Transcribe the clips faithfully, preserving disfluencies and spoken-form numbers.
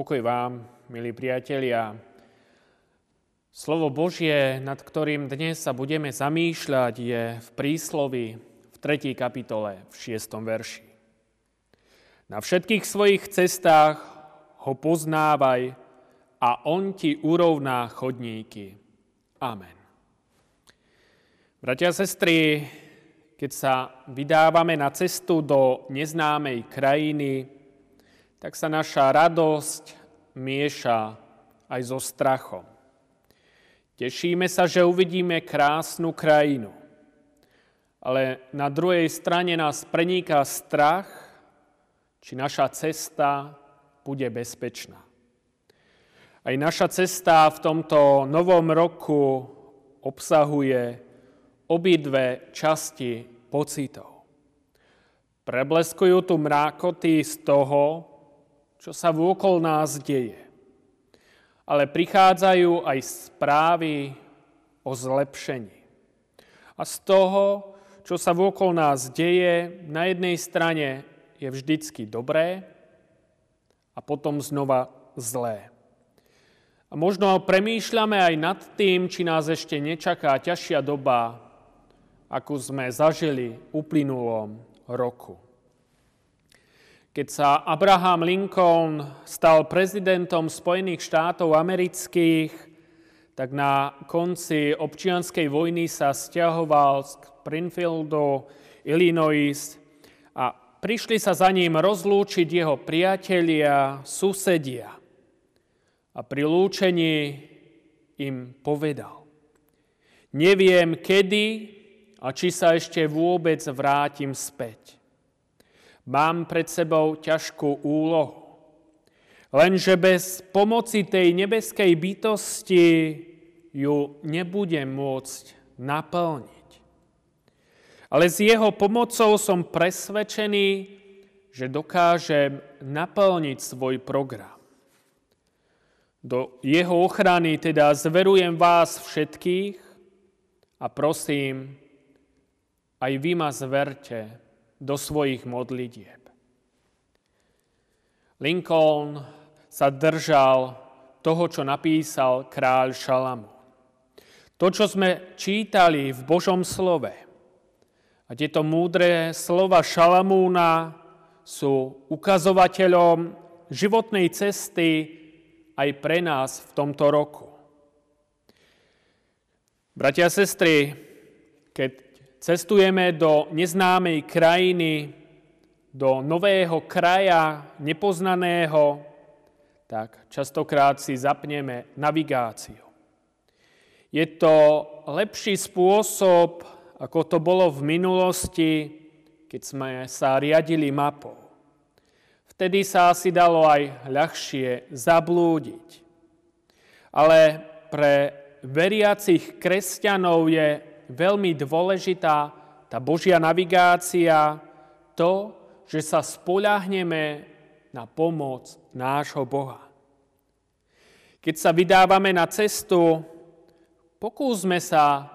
Pokoj vám, milí priatelia. Slovo Božie, nad ktorým dnes sa budeme zamýšľať, je v prísloví v tretej kapitole, v šiestom verši. Na všetkých svojich cestách ho poznávaj a on ti urovná chodníky. Amen. Bratia a sestry, keď sa vydávame na cestu do neznámej krajiny, tak sa naša radosť mieša aj so strachom. Tešíme sa, že uvidíme krásnu krajinu, ale na druhej strane nás preníka strach, či naša cesta bude bezpečná. Aj naša cesta v tomto novom roku obsahuje obidve časti pocitov. Prebleskujú tu mrákoty z toho, čo sa vôkol nás deje. Ale prichádzajú aj správy o zlepšení. A z toho, čo sa vôkol nás deje, na jednej strane je vždycky dobré a potom znova zlé. A možno premýšľame aj nad tým, či nás ešte nečaká ťažšia doba, akú sme zažili v uplynulom roku. Keď sa Abraham Lincoln stal prezidentom Spojených štátov amerických, tak na konci občianskej vojny sa stiahoval z Springfieldu, Illinois a prišli sa za ním rozlúčiť jeho priatelia, susedia. A pri lúčení im povedal: neviem kedy a či sa ešte vôbec vrátim späť. Mám pred sebou ťažkú úlohu. Lenže bez pomoci tej nebeskej bytosti ju nebudem môcť naplniť. Ale s jeho pomocou som presvedčený, že dokážem naplniť svoj program. Do jeho ochrany teda zverujem vás všetkých a prosím, aj vy ma zverte do svojich modlitieb. Lincoln sa držal toho, čo napísal kráľ Šalamún. To, čo sme čítali v Božom slove. A tieto múdre slova Šalamúna sú ukazovateľom životnej cesty aj pre nás v tomto roku. Bratia a sestry, keď cestujeme do neznámej krajiny, do nového kraja, nepoznaného, tak častokrát si zapneme navigáciu. Je to lepší spôsob, ako to bolo v minulosti, keď sme sa riadili mapou. Vtedy sa asi dalo aj ľahšie zablúdiť. Ale pre veriacich kresťanov je veľmi dôležitá tá Božia navigácia, to, že sa spoľahneme na pomoc nášho Boha. Keď sa vydávame na cestu, pokúsme sa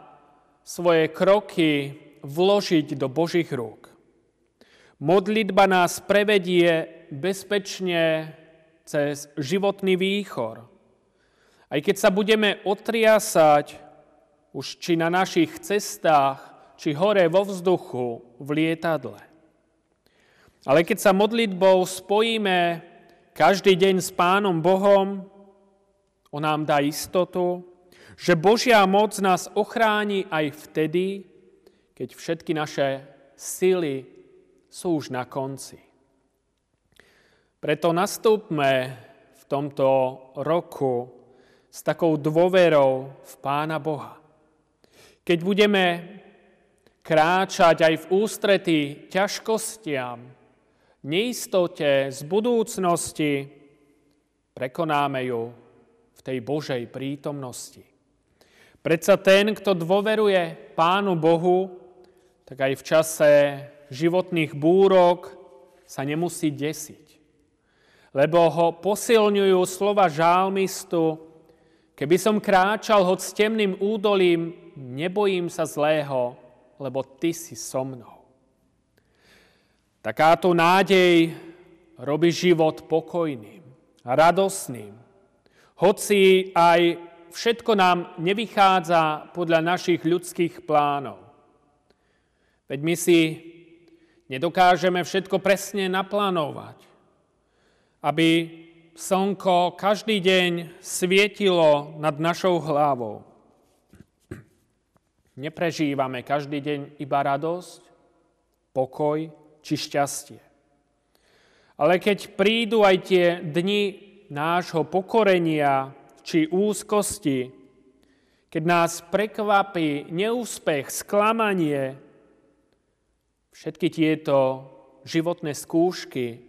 svoje kroky vložiť do Božích rúk. Modlitba nás prevedie bezpečne cez životný výchor. Aj keď sa budeme otriasať, už či na našich cestách, či hore vo vzduchu, v lietadle. Ale keď sa modlitbou spojíme každý deň s Pánom Bohom, on nám dá istotu, že Božia moc nás ochráni aj vtedy, keď všetky naše sily sú už na konci. Preto nastúpme v tomto roku s takou dôverou v Pána Boha. Keď budeme kráčať aj v ústretí ťažkostiam, neistote z budúcnosti, prekonáme ju v tej Božej prítomnosti. Predsa ten, kto dôveruje Pánu Bohu, tak aj v čase životných búrok sa nemusí desiť. Lebo ho posilňujú slova žálmistu: keby som kráčal hoc temným údolím, nebojím sa zlého, lebo ty si so mnou. Takáto nádej robí život pokojným radosným. Hoci aj všetko nám nevychádza podľa našich ľudských plánov. Veď my si nedokážeme všetko presne naplánovať, aby slnko každý deň svietilo nad našou hlavou. Neprežívame každý deň iba radosť, pokoj či šťastie. Ale keď prídu aj tie dni nášho pokorenia či úzkosti, keď nás prekvapí neúspech, sklamanie, všetky tieto životné skúšky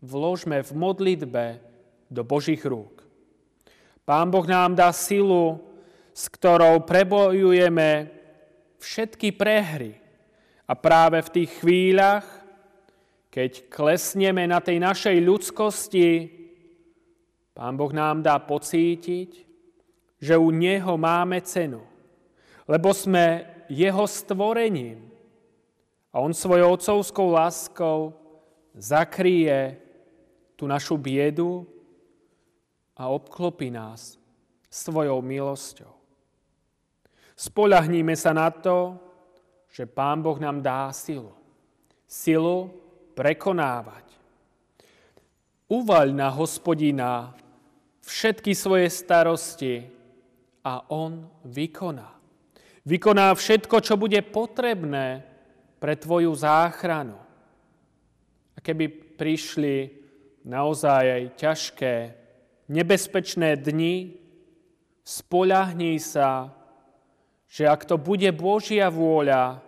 vložme v modlitbe do Božích rúk. Pán Boh nám dá silu, s ktorou prebojujeme všetky prehry. A práve v tých chvíľach, keď klesneme na tej našej ľudskosti, Pán Boh nám dá pocítiť, že u Neho máme cenu, lebo sme Jeho stvorením a On svojou otcovskou láskou zakryje tú našu biedu a obklopí nás svojou milosťou. Spoľahníme sa na to, že Pán Boh nám dá silu. Silu prekonávať. Uvaľ na Hospodina všetky svoje starosti a on vykoná. Vykoná všetko, čo bude potrebné pre tvoju záchranu. A keby prišli naozaj aj ťažké, nebezpečné dni, spoľahni sa, že ak to bude Božia vôľa,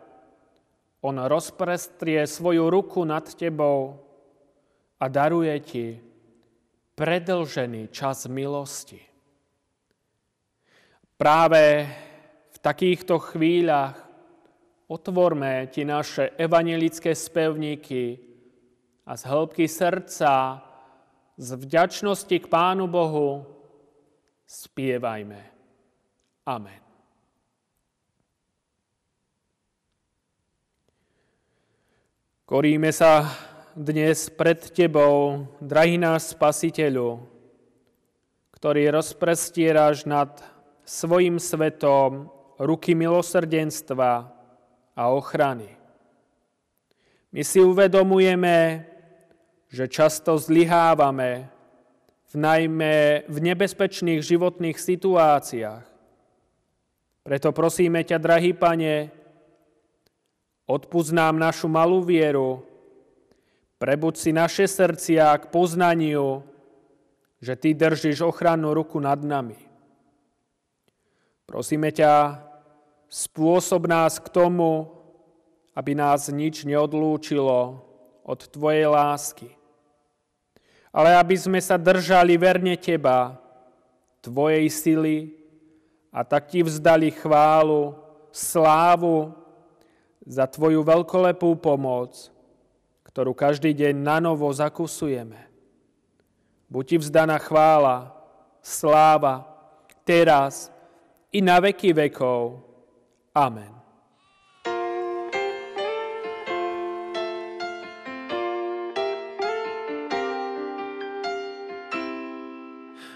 on rozprestrie svoju ruku nad tebou a daruje ti predĺžený čas milosti. Práve v takýchto chvíľach otvorme ti naše evanjelické spevníky a z hĺbky srdca, z vďačnosti k Pánu Bohu, spievajme. Amen. Koríme sa dnes pred Tebou, drahý náš Spasiteľu, ktorý rozprestieraš nad svojim svetom ruky milosrdenstva a ochrany. My si uvedomujeme, že často zlyhávame, v najmä v nebezpečných životných situáciách. Preto prosíme ťa, drahý Pane, odpusť nám našu malú vieru, prebuď si naše srdcia k poznaniu, že Ty držíš ochrannú ruku nad nami. Prosíme ťa, spôsob nás k tomu, aby nás nič neodlúčilo od Tvojej lásky, ale aby sme sa držali verne Teba, Tvojej sily a tak Ti vzdali chválu, slávu, za Tvoju veľkolepú pomoc, ktorú každý deň nanovo zakusujeme. Buď Ti vzdaná chvála, sláva, teraz i na veky vekov. Amen.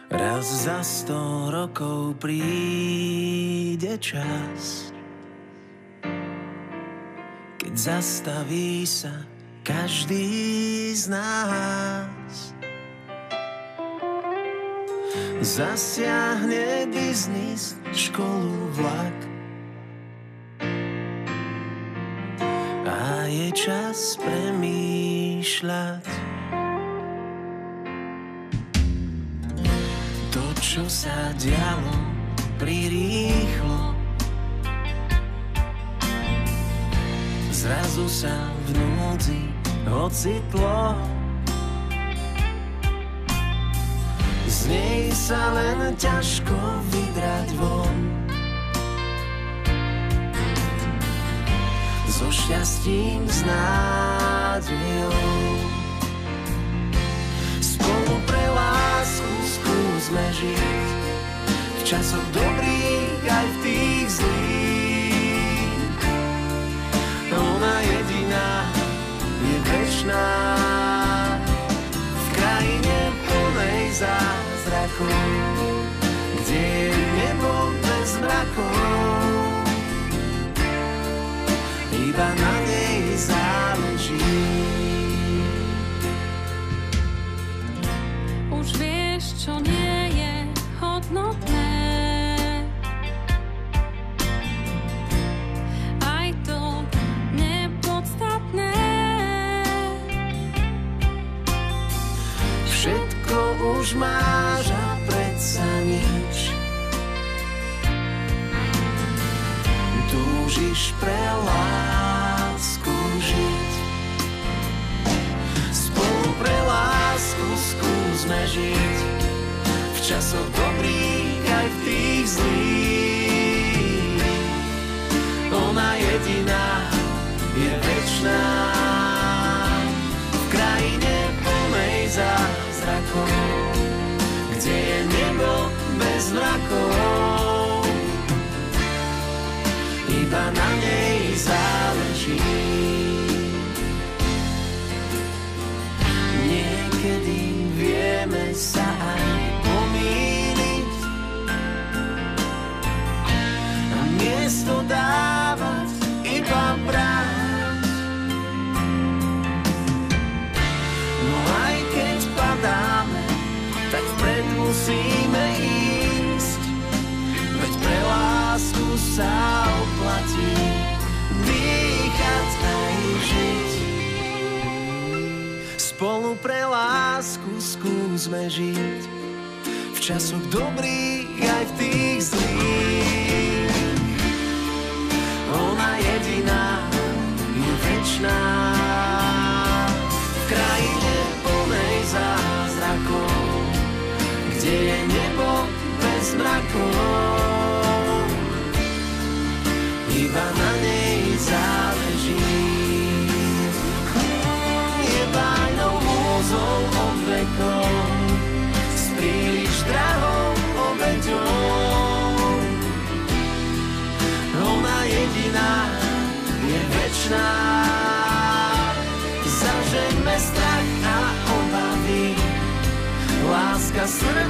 Raz za sto rokov príde čas, zastaví sa každý z nás. Zasiahne biznis, školu, vlak. A je čas premýšľať. To, čo sa dialo, prirýchlo. Zrazu sa v núdzi ocitlo. Z nej sa len ťažko vybrať von. So šťastím, s nádejou. Spolu pre lásku skúsme žiť. V časoch dobrých aj v tých zlých. Ona jediná je večná v krajine plnej zázraku, kde je nebo bez mrakov. Iba na nej záleží. Už vieš, čo nie je hodnotné, aj to nepodstatné. Všetko už máš a predsa nič. Túžiš pre lásku žiť. Spolu pre lásku skúsme žiť. V časoch dobrých aj v tých zlých. Ona jediná je večná. V krajine plnej zázrakov, kde je nebo bez mrakov. Iba na nej záleží. Niekedy vieme sa aj pomýliť a miesto dávať iba brať. No aj keď padáme, tak vpred musíme ísť, veď pre lásku sa oplatí dýchať a žiť. Spolu pre lásku skúsme žiť. V časoch dobrých aj v tých zlých. Ona jediná je večná. V krajine plnej zázrakov, kde je nebo bez mrakov. Iba na nej záleží. Je bájnou múzou od vekov, s príliš drahou obeťou. Ona jediná je večná. Zažeňme strach a obavy, láska srdce